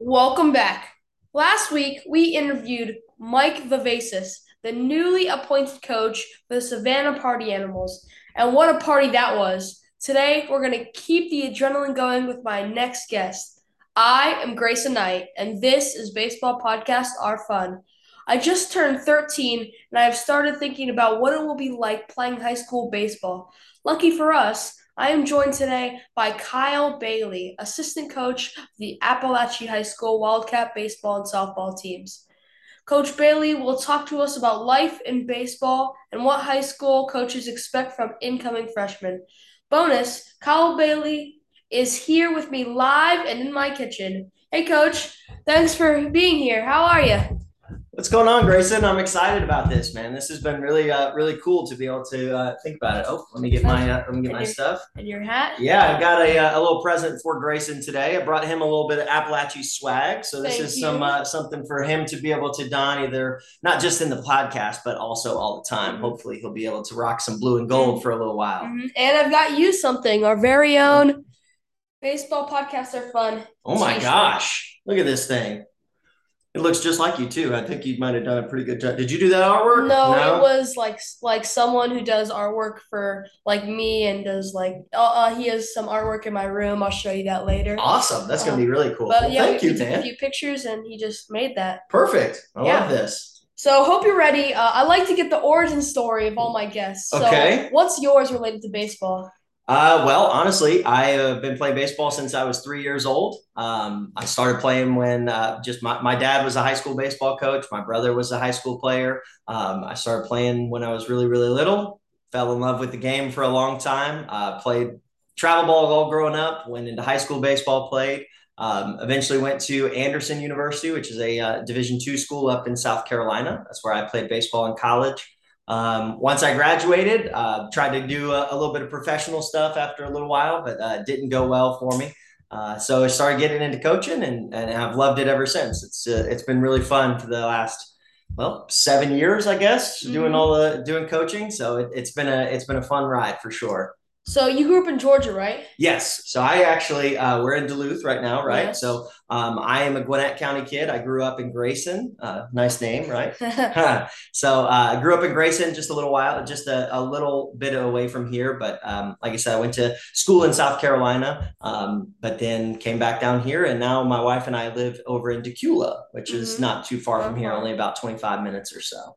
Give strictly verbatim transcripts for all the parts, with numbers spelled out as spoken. Welcome back. Last week, we interviewed Mike Vivesis, the newly appointed coach for the Savannah Party Animals. And what a party that was. Today, we're going to keep the adrenaline going with my next guest. I am Grayson Knight, and this is Baseball Podcasts Are Fun. I just turned thirteen, and I have started thinking about what it will be like playing high school baseball. Lucky for us, I am joined today by Kyle Bailey, assistant coach of the Apalachee High School Wildcat baseball and softball teams. Coach Bailey will talk to us about life in baseball and what high school coaches expect from incoming freshmen. Bonus, Kyle Bailey is here with me live and in my kitchen. Hey, Coach. Thanks for being here. How are you? What's going on, Grayson? I'm excited about this, man. This has been really, uh, really cool to be able to uh, think about it. Oh, let me get my, uh, let me get my stuff. And your hat? Yeah, I've got a, a little present for Grayson today. I brought him a little bit of Apalachee swag, so this is some uh, something for him to be able to don either not just in the podcast but also all the time. Mm-hmm. Hopefully, he'll be able to rock some blue and gold for a little while. Mm-hmm. And I've got you something, our very own Baseball Podcasts Are Fun. Oh my gosh! Look at this thing. It looks just like you, too. I think you might have done a pretty good job. Did you do that artwork? No, no? It was like like someone who does artwork for like me and does like uh, – uh, he has some artwork in my room. I'll show you that later. Awesome. That's um, going to be really cool. But, well, yeah, thank we, you, we man. took a few pictures, and he just made that. Perfect. I yeah. love this. So hope you're ready. Uh, I like to get the origin story of all my guests. So okay. What's yours related to baseball? Uh, well, honestly, I have been playing baseball since I was three years old. Um, I started playing when uh, just my, my dad was a high school baseball coach. My brother was a high school player. Um, I started playing when I was really, really little, fell in love with the game for a long time, uh, played travel ball all growing up, went into high school baseball, played, um, eventually went to Anderson University, which is a uh, Division two school up in South Carolina. That's where I played baseball in college. Um, once I graduated, uh, tried to do a, a little bit of professional stuff after a little while, but uh, didn't go well for me. Uh, so I started getting into coaching and, and I've loved it ever since. It's, uh, it's been really fun for the last, well, seven years, I guess, mm-hmm. doing all the doing coaching. So it, it's been a, it's been a fun ride for sure. So you grew up in Georgia, right? Yes. So I actually, uh, we're in Duluth right now, right? Yes. So um, I am a Gwinnett County kid. I grew up in Grayson. Uh, nice name, right? So uh, I grew up in Grayson just a little while, just a, a little bit away from here. But um, like I said, I went to school in South Carolina, um, but then came back down here. And now my wife and I live over in Dekula, which mm-hmm. is not too far okay. from here, only about twenty-five minutes or so.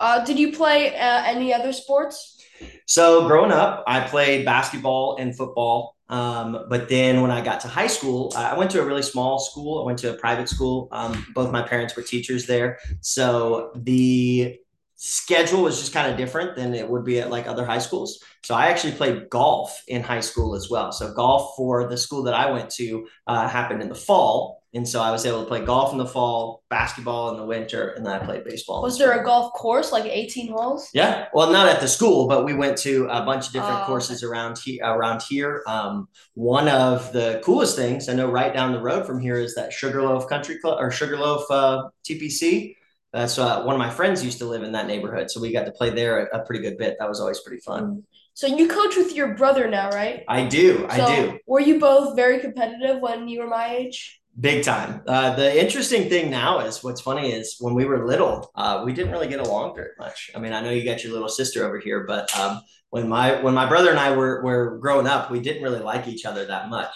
Uh, did you play uh, any other sports? So growing up, I played basketball and football. Um, but then when I got to high school, I went to a really small school. I went to a private school. Um, both my parents were teachers there. So the schedule was just kind of different than it would be at like other high schools. So I actually played golf in high school as well. So golf for the school that I went to uh, happened in the fall. And so I was able to play golf in the fall, basketball in the winter, and then I played baseball. Was there a golf course, like eighteen holes? Yeah. Well, not at the school, but we went to a bunch of different uh, courses around, he- around here. Um, one of the coolest things I know right down the road from here is that Sugarloaf Country Club or Sugarloaf uh, T P C. That's uh, one of my friends used to live in that neighborhood. So we got to play there a, a pretty good bit. That was always pretty fun. Mm-hmm. So you coach with your brother now, right? I do. I so do. Were you both very competitive when you were my age? Big time. Uh, the interesting thing now is what's funny is when we were little, uh, we didn't really get along very much. I mean, I know you got your little sister over here, but um, when my when my brother and I were, were growing up, we didn't really like each other that much.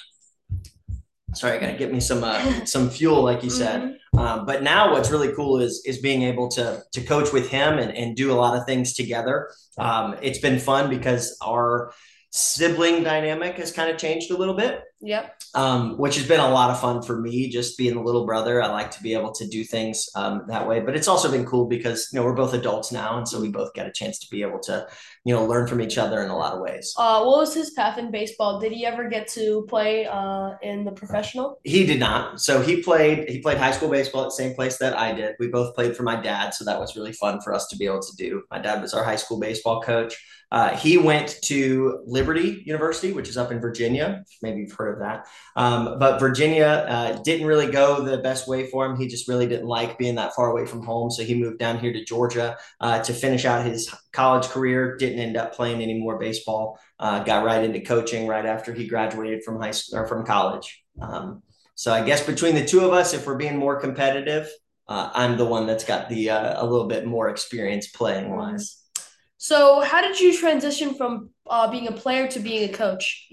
Sorry, I got to get me some uh, some fuel, like you said. Mm-hmm. Um, but now what's really cool is is being able to to coach with him and, and do a lot of things together. Um, it's been fun because our sibling dynamic has kind of changed a little bit. Yep. Um, which has been a lot of fun for me, just being the little brother. I like to be able to do things um, that way, but it's also been cool because, you know, we're both adults now. And so we both got a chance to be able to, you know, learn from each other in a lot of ways. Uh, what was his path in baseball? Did he ever get to play uh, in the professional? He did not. So he played, he played high school baseball at the same place that I did. We both played for my dad. So that was really fun for us to be able to do. My dad was our high school baseball coach. Uh, he went to Liberty University, which is up in Virginia. Maybe you've heard of that. Um, but Virginia uh, didn't really go the best way for him. He just really didn't like being that far away from home. So he moved down here to Georgia uh, to finish out his college career. Didn't end up playing any more baseball. Uh, got right into coaching right after he graduated from high school or from college. Um, So I guess between the two of us, if we're being more competitive, uh, I'm the one that's got the uh, a little bit more experience playing wise. So how did you transition from uh, being a player to being a coach?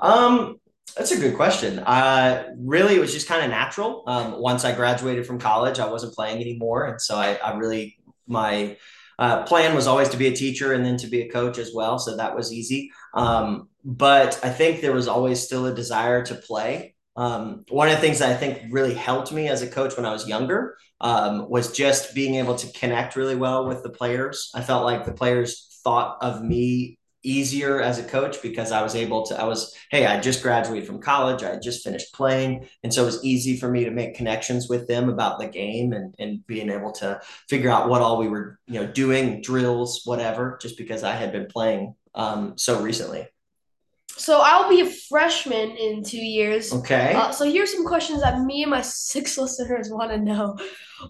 Um, that's a good question. Uh, really, it was just kind of natural. Um, once I graduated from college, I wasn't playing anymore. And so I, I really, my uh, plan was always to be a teacher and then to be a coach as well. So that was easy. Um, but I think there was always still a desire to play. Um, one of the things that I think really helped me as a coach when I was younger um, was just being able to connect really well with the players. I felt like the players thought of me easier as a coach because I was able to, I was, hey, I just graduated from college. I just finished playing. And so it was easy for me to make connections with them about the game and, and being able to figure out what all we were, you know, doing, drills, whatever, just because I had been playing um, so recently. So I'll be a freshman in two years. Okay. Uh, so here's some questions that me and my six listeners want to know.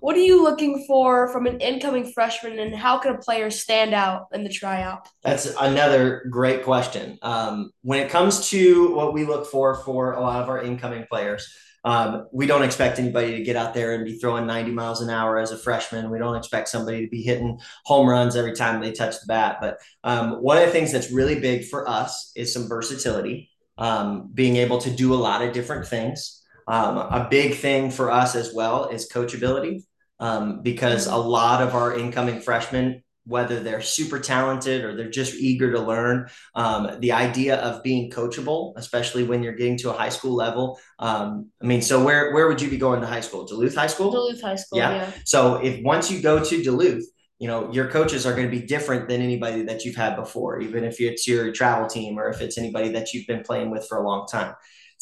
What are you looking for from an incoming freshman, and how can a player stand out in the tryout? That's another great question. Um, when it comes to what we look for for a lot of our incoming players, um, we don't expect anybody to get out there and be throwing ninety miles an hour as a freshman. We don't expect somebody to be hitting home runs every time they touch the bat. But um, one of the things that's really big for us is some versatility, um, being able to do a lot of different things. Um, a big thing for us as well is coachability, um, because a lot of our incoming freshmen, whether they're super talented or they're just eager to learn, um, the idea of being coachable, especially when you're getting to a high school level. Um, I mean, so where, where would you be going to high school? Duluth High School? Duluth High School, yeah. yeah. So if once you go to Duluth, you know, your coaches are going to be different than anybody that you've had before, even if it's your travel team or if it's anybody that you've been playing with for a long time.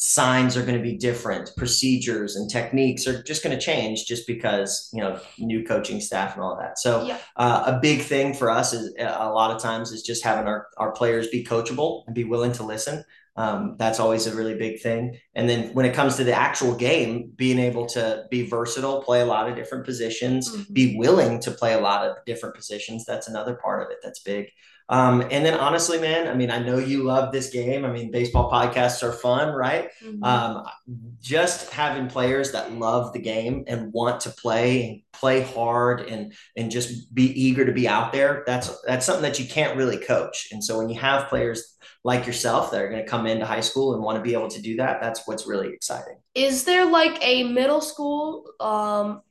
Signs are going to be different. Procedures and techniques are just going to change just because, you know, new coaching staff and all that. So yeah. uh, a big thing for us is a lot of times is just having our, our players be coachable and be willing to listen. Um, that's always a really big thing. And then when it comes to the actual game, being able to be versatile, play a lot of different positions, mm-hmm. be willing to play a lot of different positions. That's another part of it. That's big. Um, and then honestly, man, I mean, I know you love this game. I mean, baseball podcasts are fun, right? Mm-hmm. Um, just having players that love the game and want to play and play hard and, and just be eager to be out there. That's, that's something that you can't really coach. And so when you have players like yourself that are going to come into high school and want to be able to do that, that's what's really exciting. Is there like a middle school, um,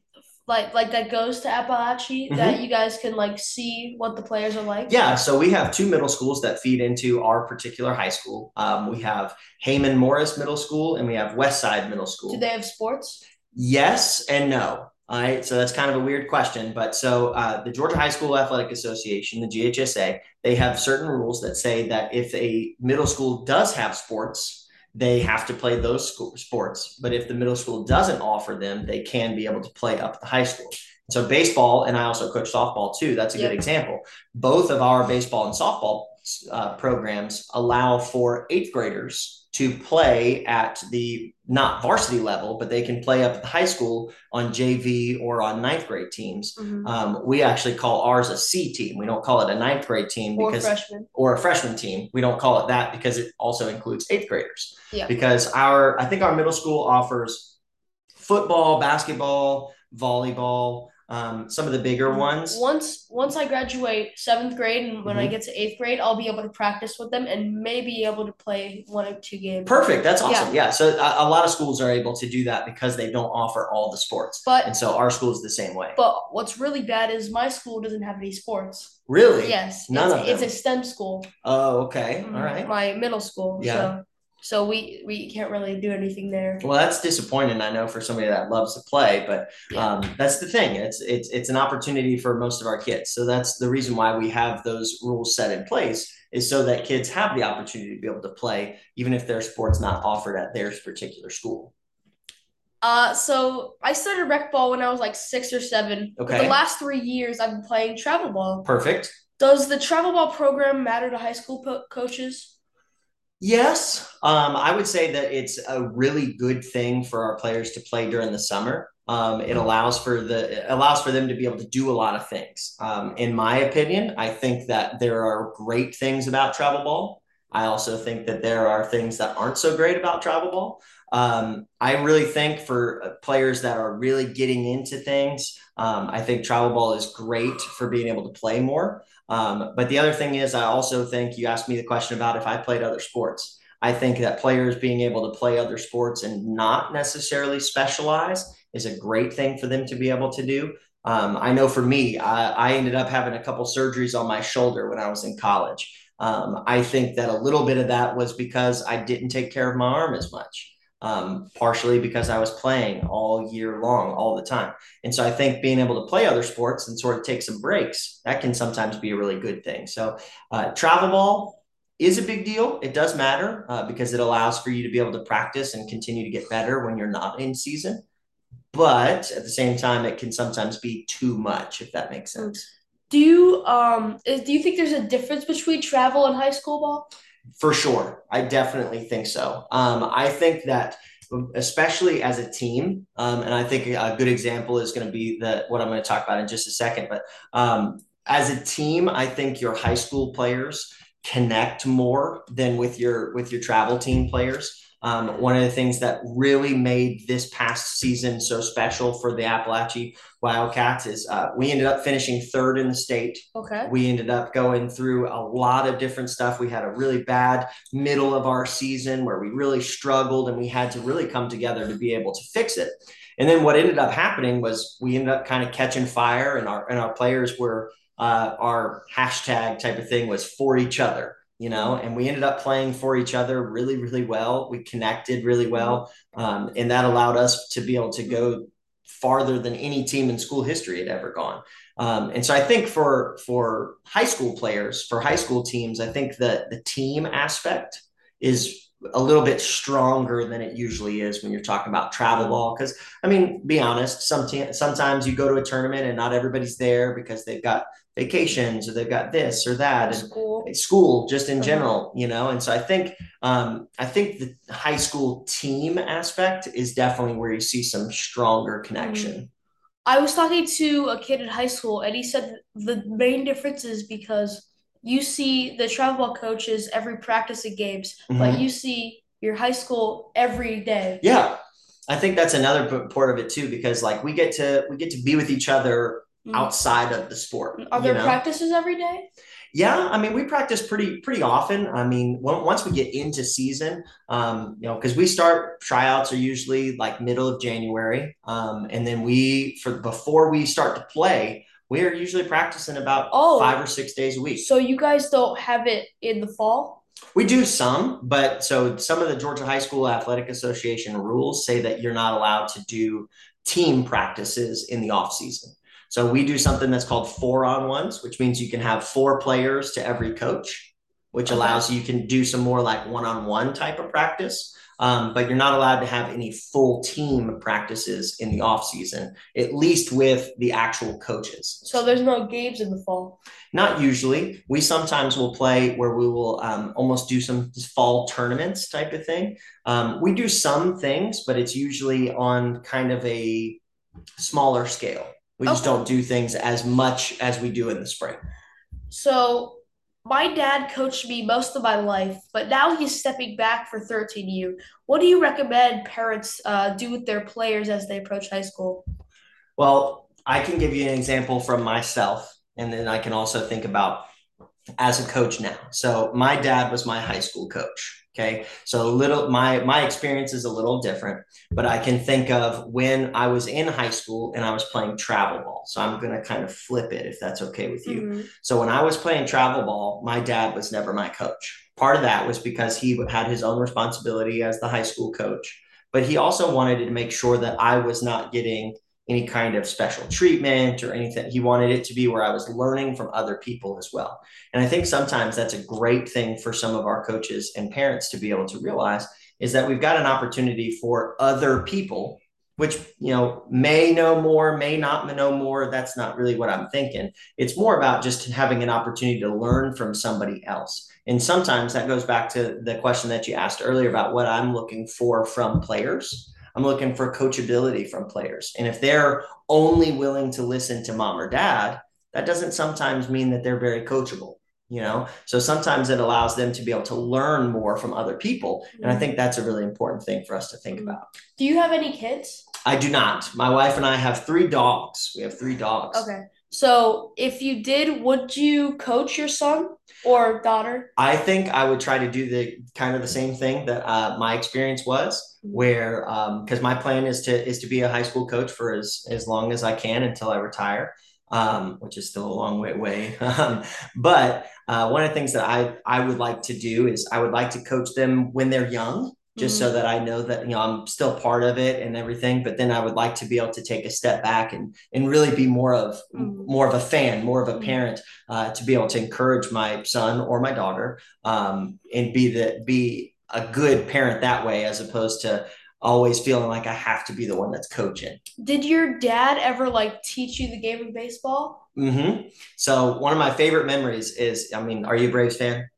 Like, like that goes to Apalachee mm-hmm. that you guys can like see what the players are like? Yeah. So we have two middle schools that feed into our particular high school. Um, we have Heyman Morris Middle School and we have Westside Middle School. Do they have sports? Yes and no. All right. So that's kind of a weird question, but so uh, the Georgia High School Athletic Association, the G H S A, they have certain rules that say that if a middle school does have sports, they have to play those school sports. But if the middle school doesn't offer them, they can be able to play up at the high school. So baseball, and I also coach softball too. That's a yep. good example. Both of our baseball and softball uh, programs allow for eighth graders to play at the not varsity level, but they can play up at the high school on J V or on ninth grade teams. Mm-hmm. Um, we actually call ours a C team. We don't call it a ninth grade team or because freshman. or a freshman team. We don't call it that because it also includes eighth graders. Yeah. Because our I think our middle school offers football, basketball, volleyball. Um, some of the bigger ones. Once once I graduate seventh grade and when mm-hmm. I get to eighth grade, I'll be able to practice with them and maybe able to play one or two games. Perfect. That's awesome. Yeah. yeah. So a, a lot of schools are able to do that because they don't offer all the sports. But, and so our school is the same way. But what's really bad is my school doesn't have any sports. Really? Yes. None it's, of them. It's a STEM school. Oh, okay. All right. My middle school. Yeah. So. So we, we can't really do anything there. Well, that's disappointing, I know, for somebody that loves to play, but yeah. um, that's the thing. It's, it's, it's an opportunity for most of our kids. So that's the reason why we have those rules set in place, is so that kids have the opportunity to be able to play, even if their sport's not offered at their particular school. Uh, so I started rec ball when I was like six or seven. Okay. For the last three years, I've been playing travel ball. Perfect. Does the travel ball program matter to high school po- coaches? Yes. Um, I would say that it's a really good thing for our players to play during the summer. Um, it allows for the, it allows for them to be able to do a lot of things. Um, in my opinion, I think that there are great things about travel ball. I also think that there are things that aren't so great about travel ball. Um, I really think for players that are really getting into things, um, I think travel ball is great for being able to play more. Um, but the other thing is, I also think you asked me the question about if I played other sports. I think that players being able to play other sports and not necessarily specialize is a great thing for them to be able to do. Um, I know for me, I, I ended up having a couple surgeries on my shoulder when I was in college. Um, I think that a little bit of that was because I didn't take care of my arm as much, um, partially because I was playing all year long, all the time. And so I think being able to play other sports and sort of take some breaks, that can sometimes be a really good thing. So uh, travel ball is a big deal. It does matter uh, because it allows for you to be able to practice and continue to get better when you're not in season. But at the same time, it can sometimes be too much, if that makes sense. Do you um do you think there's a difference between travel and high school ball? For sure. I definitely think so. Um, I think that especially as a team, um, and I think a good example is going to be the what I'm going to talk about in just a second. But um, as a team, I think your high school players connect more than with your with your travel team players. Um, one of the things that really made this past season so special for the Apalachee Wildcats is uh, we ended up finishing third in the state. Okay. We ended up going through a lot of different stuff. We had a really bad middle of our season where we really struggled and we had to really come together to be able to fix it. And then what ended up happening was we ended up kind of catching fire, and our and our players were Uh, our hashtag type of thing was for each other, you know, and we ended up playing for each other really, really well. We connected really well. Um, and that allowed us to be able to go farther than any team in school history had ever gone. Um, and so I think for, for high school players, for high school teams, I think that the team aspect is a little bit stronger than it usually is when you're talking about travel ball. Cause I mean, be honest, some t- sometimes you go to a tournament and not everybody's there because they've got vacations or they've got this or that, and school, school just in general, you know? And so I think, um, I think the high school team aspect is definitely where you see some stronger connection. I was talking to a kid in high school and he said the main difference is because you see the travel ball coaches every practice and games, mm-hmm. but you see your high school every day. Yeah. I think that's another part of it too, because like we get to, we get to be with each other mm-hmm. outside of the sport. Are there you know? practices every day? Yeah. I mean, we practice pretty, pretty often. I mean, once we get into season, um, you know, cause we start tryouts are usually like middle of January. Um, and then we, for before we start to play, we are usually practicing about oh, five or six days a week. So you guys don't have it in the fall? We do some, but so some of the Georgia High School Athletic Association rules say that you're not allowed to do team practices in the off season. So we do something that's called four-on-ones, which means you can have four players to every coach, which okay. allows you can do some more like one-on-one type of practice. Um, but you're not allowed to have any full team practices in the off season, at least with the actual coaches. So there's no games in the fall? Not usually. We sometimes will play where we will um, almost do some fall tournaments type of thing. Um, we do some things, but it's usually on kind of a smaller scale. We okay. just don't do things as much as we do in the spring. So my dad coached me most of my life, but now he's stepping back for thirteen U. What do you recommend parents uh, do with their players as they approach high school? Well, I can give you an example from myself, and then I can also think about as a coach now. So my dad was my high school coach. Okay. So a little, my, my experience is a little different, but I can think of when I was in high school and I was playing travel ball. So I'm going to kind of flip it if that's okay with you. Mm-hmm. So when I was playing travel ball, my dad was never my coach. Part of that was because he had his own responsibility as the high school coach, but he also wanted to make sure that I was not getting any kind of special treatment or anything. He wanted it to be where I was learning from other people as well. And I think sometimes that's a great thing for some of our coaches and parents to be able to realize is that we've got an opportunity for other people, which, you know, may know more, may not know more. That's not really what I'm thinking. It's more about just having an opportunity to learn from somebody else. And sometimes that goes back to the question that you asked earlier about what I'm looking for from players. I'm looking for coachability from players. And if they're only willing to listen to mom or dad, that doesn't sometimes mean that they're very coachable. you know? So sometimes it allows them to be able to learn more from other people. Mm-hmm. And I think that's a really important thing for us to think about. Do you have any kids? I do not. My wife and I have three dogs. We have three dogs. Okay. So if you did, would you coach your son or daughter? I think I would try to do the kind of the same thing that uh, my experience was, where um, because my plan is to is to be a high school coach for as, as long as I can until I retire, um, which is still a long way away. Um, but uh, one of the things that I, I would like to do is I would like to coach them when they're young, just mm-hmm. so that I know that, you know, I'm still part of it and everything, but then I would like to be able to take a step back and, and really be more of, mm-hmm. more of a fan, more of a parent, uh, to be able to encourage my son or my daughter, um, and be the, be a good parent that way, as opposed to always feeling like I have to be the one that's coaching. Did your dad ever like teach you the game of baseball? Mm-hmm. So one of my favorite memories is, I mean, are you a Braves fan?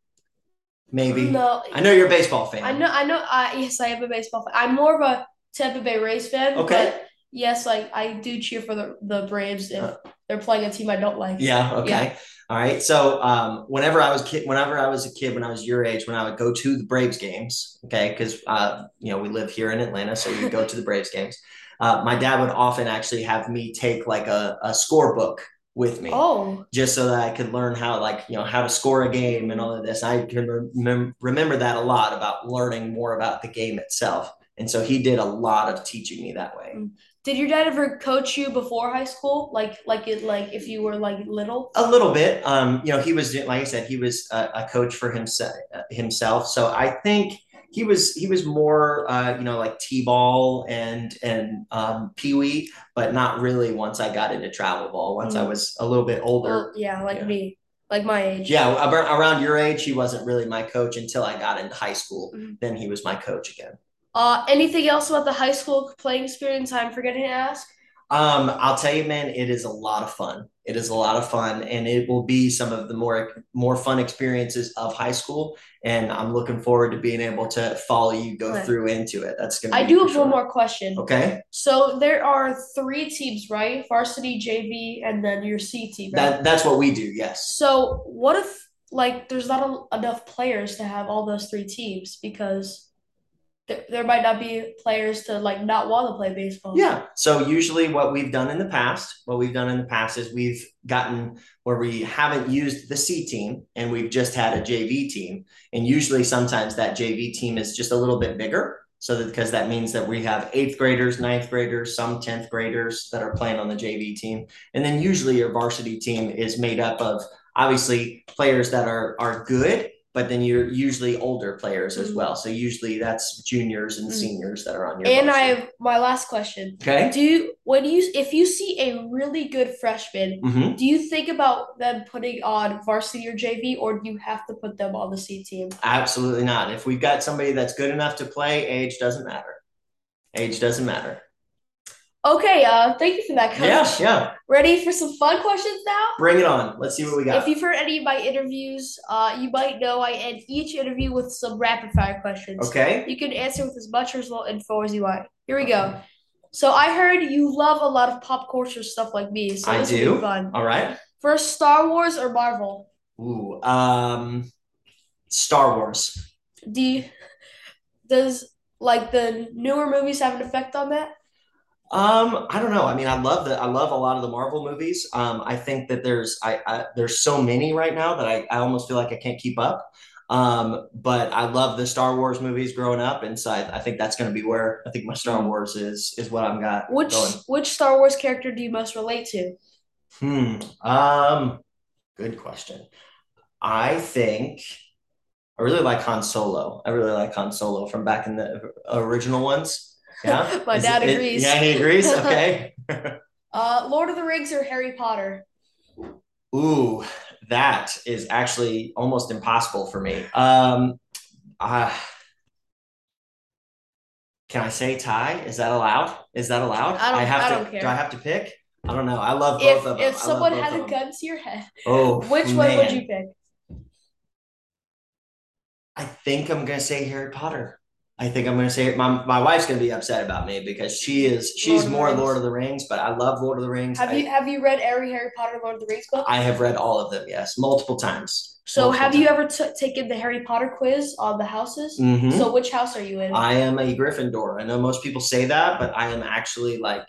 Maybe. No, I know you're a baseball fan. I know. I know. I, yes, I am a baseball fan. I'm more of a Tampa Bay Rays fan. Okay. But yes, like I do cheer for the, the Braves if uh, they're playing a team I don't like. Yeah. Okay. Yeah. All right. So um, whenever I was kid, whenever I was a kid, when I was your age, when I would go to the Braves games, okay, because uh, you know, we live here in Atlanta, so we would go to the Braves games. Uh, my dad would often actually have me take like a, a scorebook with me, oh, just so that I could learn how, like, you know, how to score a game and all of this. I can rem- remember that a lot about learning more about the game itself. And so he did a lot of teaching me that way. Did your dad ever coach you before high school? Like, like, it, like if you were like little? A little bit. Um, you know, he was, like I said, he was a, a coach for himself, himself. So I think he was, he was more, uh, you know, like T-ball and, and um, peewee, but not really once I got into travel ball, once mm-hmm. I was a little bit older. Well, yeah. Like you know. me, like my age. Yeah. Around your age, he wasn't really my coach until I got into high school. Mm-hmm. Then he was my coach again. Uh, anything else about the high school playing experience I'm forgetting to ask? Um, I'll tell you, man, it is a lot of fun. It is a lot of fun, and it will be some of the more more fun experiences of high school. And I'm looking forward to being able to follow you go okay. through into it. That's gonna. I do have sure. one more question. Okay. So there are three teams, right? Varsity, J V, and then your C team. Right? That that's what we do. Yes. So what if like there's not a, enough players to have all those three teams because. There might not be players to like not want to play baseball. Yeah. So usually what we've done in the past, what we've done in the past is we've gotten where we haven't used the C team and we've just had a J V team. And usually sometimes that J V team is just a little bit bigger. So that, because that means that we have eighth graders, ninth graders, some tenth graders that are playing on the J V team. And then usually your varsity team is made up of obviously players that are, are good, but then you're usually older players as well. So usually that's juniors and seniors that are on your And varsity. I have my last question. Okay. Do you, when you, if you see a really good freshman, mm-hmm. do you think about them putting on varsity or J V, or do you have to put them on the C team? Absolutely not. If we've got somebody that's good enough to play, age doesn't matter. Age doesn't matter. Okay, uh, thank you for that, Coach. Yeah, yeah. Ready for some fun questions now? Bring it on. Let's see what we got. If you've heard any of my interviews, uh, you might know I end each interview with some rapid-fire questions. Okay. You can answer with as much or as little info as you want. Here we go. So I heard you love a lot of pop culture stuff like me, so this will be fun. All right. First, Star Wars or Marvel? Ooh, um, Star Wars. Do you, does, like, the newer movies have an effect on that? Um, I don't know. I mean, I love that. I love a lot of the Marvel movies. Um, I think that there's, I, I there's so many right now that I, I almost feel like I can't keep up. Um, but I love the Star Wars movies growing up. And so I, I think that's going to be where I think my Star Wars is, is what I've got. Which, going. which Star Wars character do you most relate to? Hmm. Um, good question. I think I really like Han Solo. I really like Han Solo from back in the original ones. Yeah, my Is dad it, agrees. It, yeah, he agrees. Okay. uh, Lord of the Rings or Harry Potter? Ooh, that is actually almost impossible for me. Um, uh, can I say tie? Is that allowed? Is that allowed? I don't, I have I don't to, care. Do I have to pick? I don't know. I love both if, of them. If someone had a gun to your head, oh, which man. one would you pick? I think I'm going to say Harry Potter. I I think I'm going to say it. My, my wife's going to be upset about me because she is, she's Lord more Rings. Lord of the Rings, but I love Lord of the Rings. Have I, you, have you read every Harry Potter Lord of the Rings book? I have read all of them. Yes. Multiple times. So multiple have times. You ever t- taken the Harry Potter quiz on the houses? Mm-hmm. So which house are you in? I am a Gryffindor. I know most people say that, but I am actually like,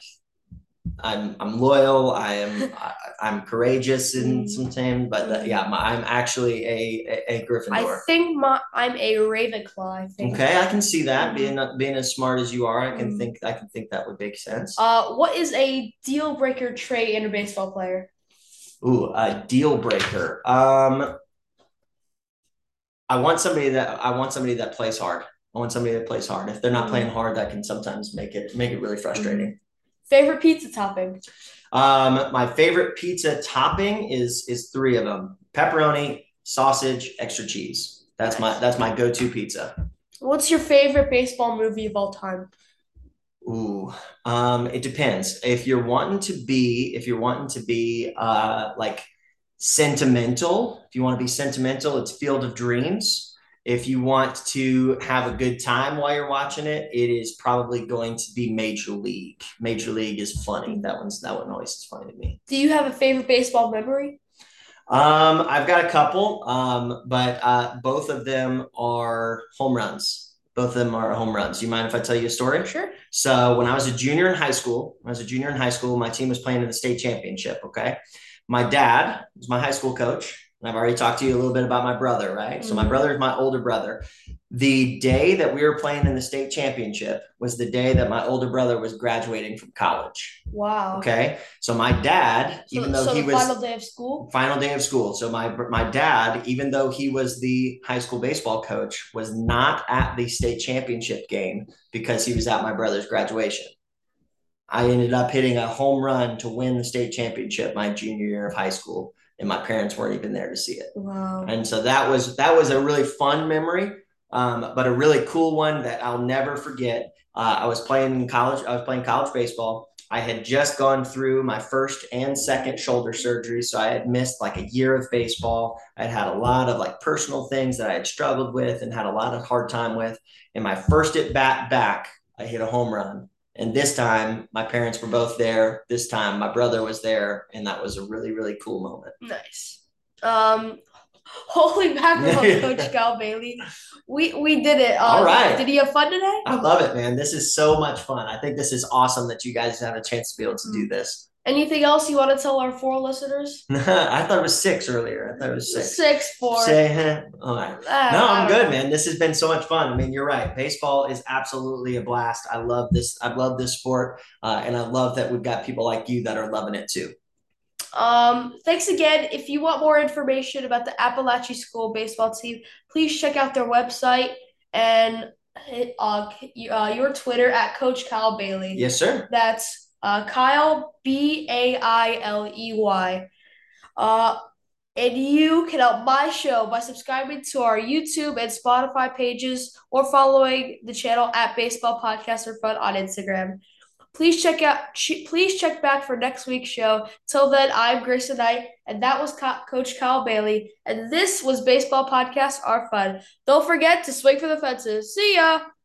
I'm, I'm loyal. I am, I, I'm courageous in some time, but uh, yeah, my, I'm actually a, a, a Gryffindor. I think my, I'm a Ravenclaw. I think. Okay. I can see that being, being as smart as you are. I can mm. think, I can think that would make sense. Uh, what is a deal breaker trait in a baseball player? Ooh, a deal breaker. Um, I want somebody that I want somebody that plays hard. I want somebody that plays hard. If they're not mm. playing hard, that can sometimes make it, make it really frustrating. Mm. Favorite pizza topping? Um, my favorite pizza topping is is three of them: pepperoni, sausage, extra cheese. That's nice. my that's my go-to pizza. What's your favorite baseball movie of all time? Ooh, um, it depends. If you're wanting to be, if you're wanting to be uh, like sentimental, if you want to be sentimental, it's Field of Dreams. If you want to have a good time while you're watching it, it is probably going to be Major League. Major League is funny. That one's that one always is funny to me. Do you have a favorite baseball memory? Um, I've got a couple, um, but uh, both of them are home runs. Both of them are home runs. Do you mind if I tell you a story? Sure. So when I was a junior in high school, when I was a junior in high school, my team was playing in the state championship. Okay, my dad was my high school coach. And I've already talked to you a little bit about my brother, right? Mm-hmm. So my brother is my older brother. The day that we were playing in the state championship was the day that my older brother was graduating from college. Wow. Okay. So my dad, so, even though so he was final day of school, final day of school. So my, my dad, even though he was the high school baseball coach, was not at the state championship game because he was at my brother's graduation. I ended up hitting a home run to win the state championship my junior year of high school. And my parents weren't even there to see it. Wow. And so that was, that was a really fun memory, um, but a really cool one that I'll never forget. Uh, I was playing in college. I was playing college baseball. I had just gone through my first and second shoulder surgery. So I had missed like a year of baseball. I'd had a lot of like personal things that I had struggled with and had a lot of hard time with. And my first at bat back, I hit a home run. And this time, my parents were both there. This time, my brother was there, and that was a really, really cool moment. Nice. Um, holy mackerel, Coach Kyle Bailey. We we did it. Um, All right. Did he have fun today? I love it, man. This is so much fun. I think this is awesome that you guys have a chance to be able to mm-hmm. do this. Anything else you want to tell our four listeners? I thought it was six earlier. I thought it was six. Six, four. Say, huh? All right. Uh, no, I'm good, know. man. This has been so much fun. I mean, you're right. Baseball is absolutely a blast. I love this. I love this sport. Uh, and I love that we've got people like you that are loving it too. Um, thanks again. If you want more information about the Apalachee School baseball team, please check out their website and uh, your Twitter at Coach Kyle Bailey. Yes, sir. That's Uh, Kyle, B A I L E Y. Uh, and you can help my show by subscribing to our YouTube and Spotify pages or following the channel at Baseball Podcasts Are Fun on Instagram. Please check out. Ch- please check back for next week's show. Till then, I'm Grayson Knight, and that was Co- Coach Kyle Bailey, and this was Baseball Podcasts Are Fun. Don't forget to swing for the fences. See ya!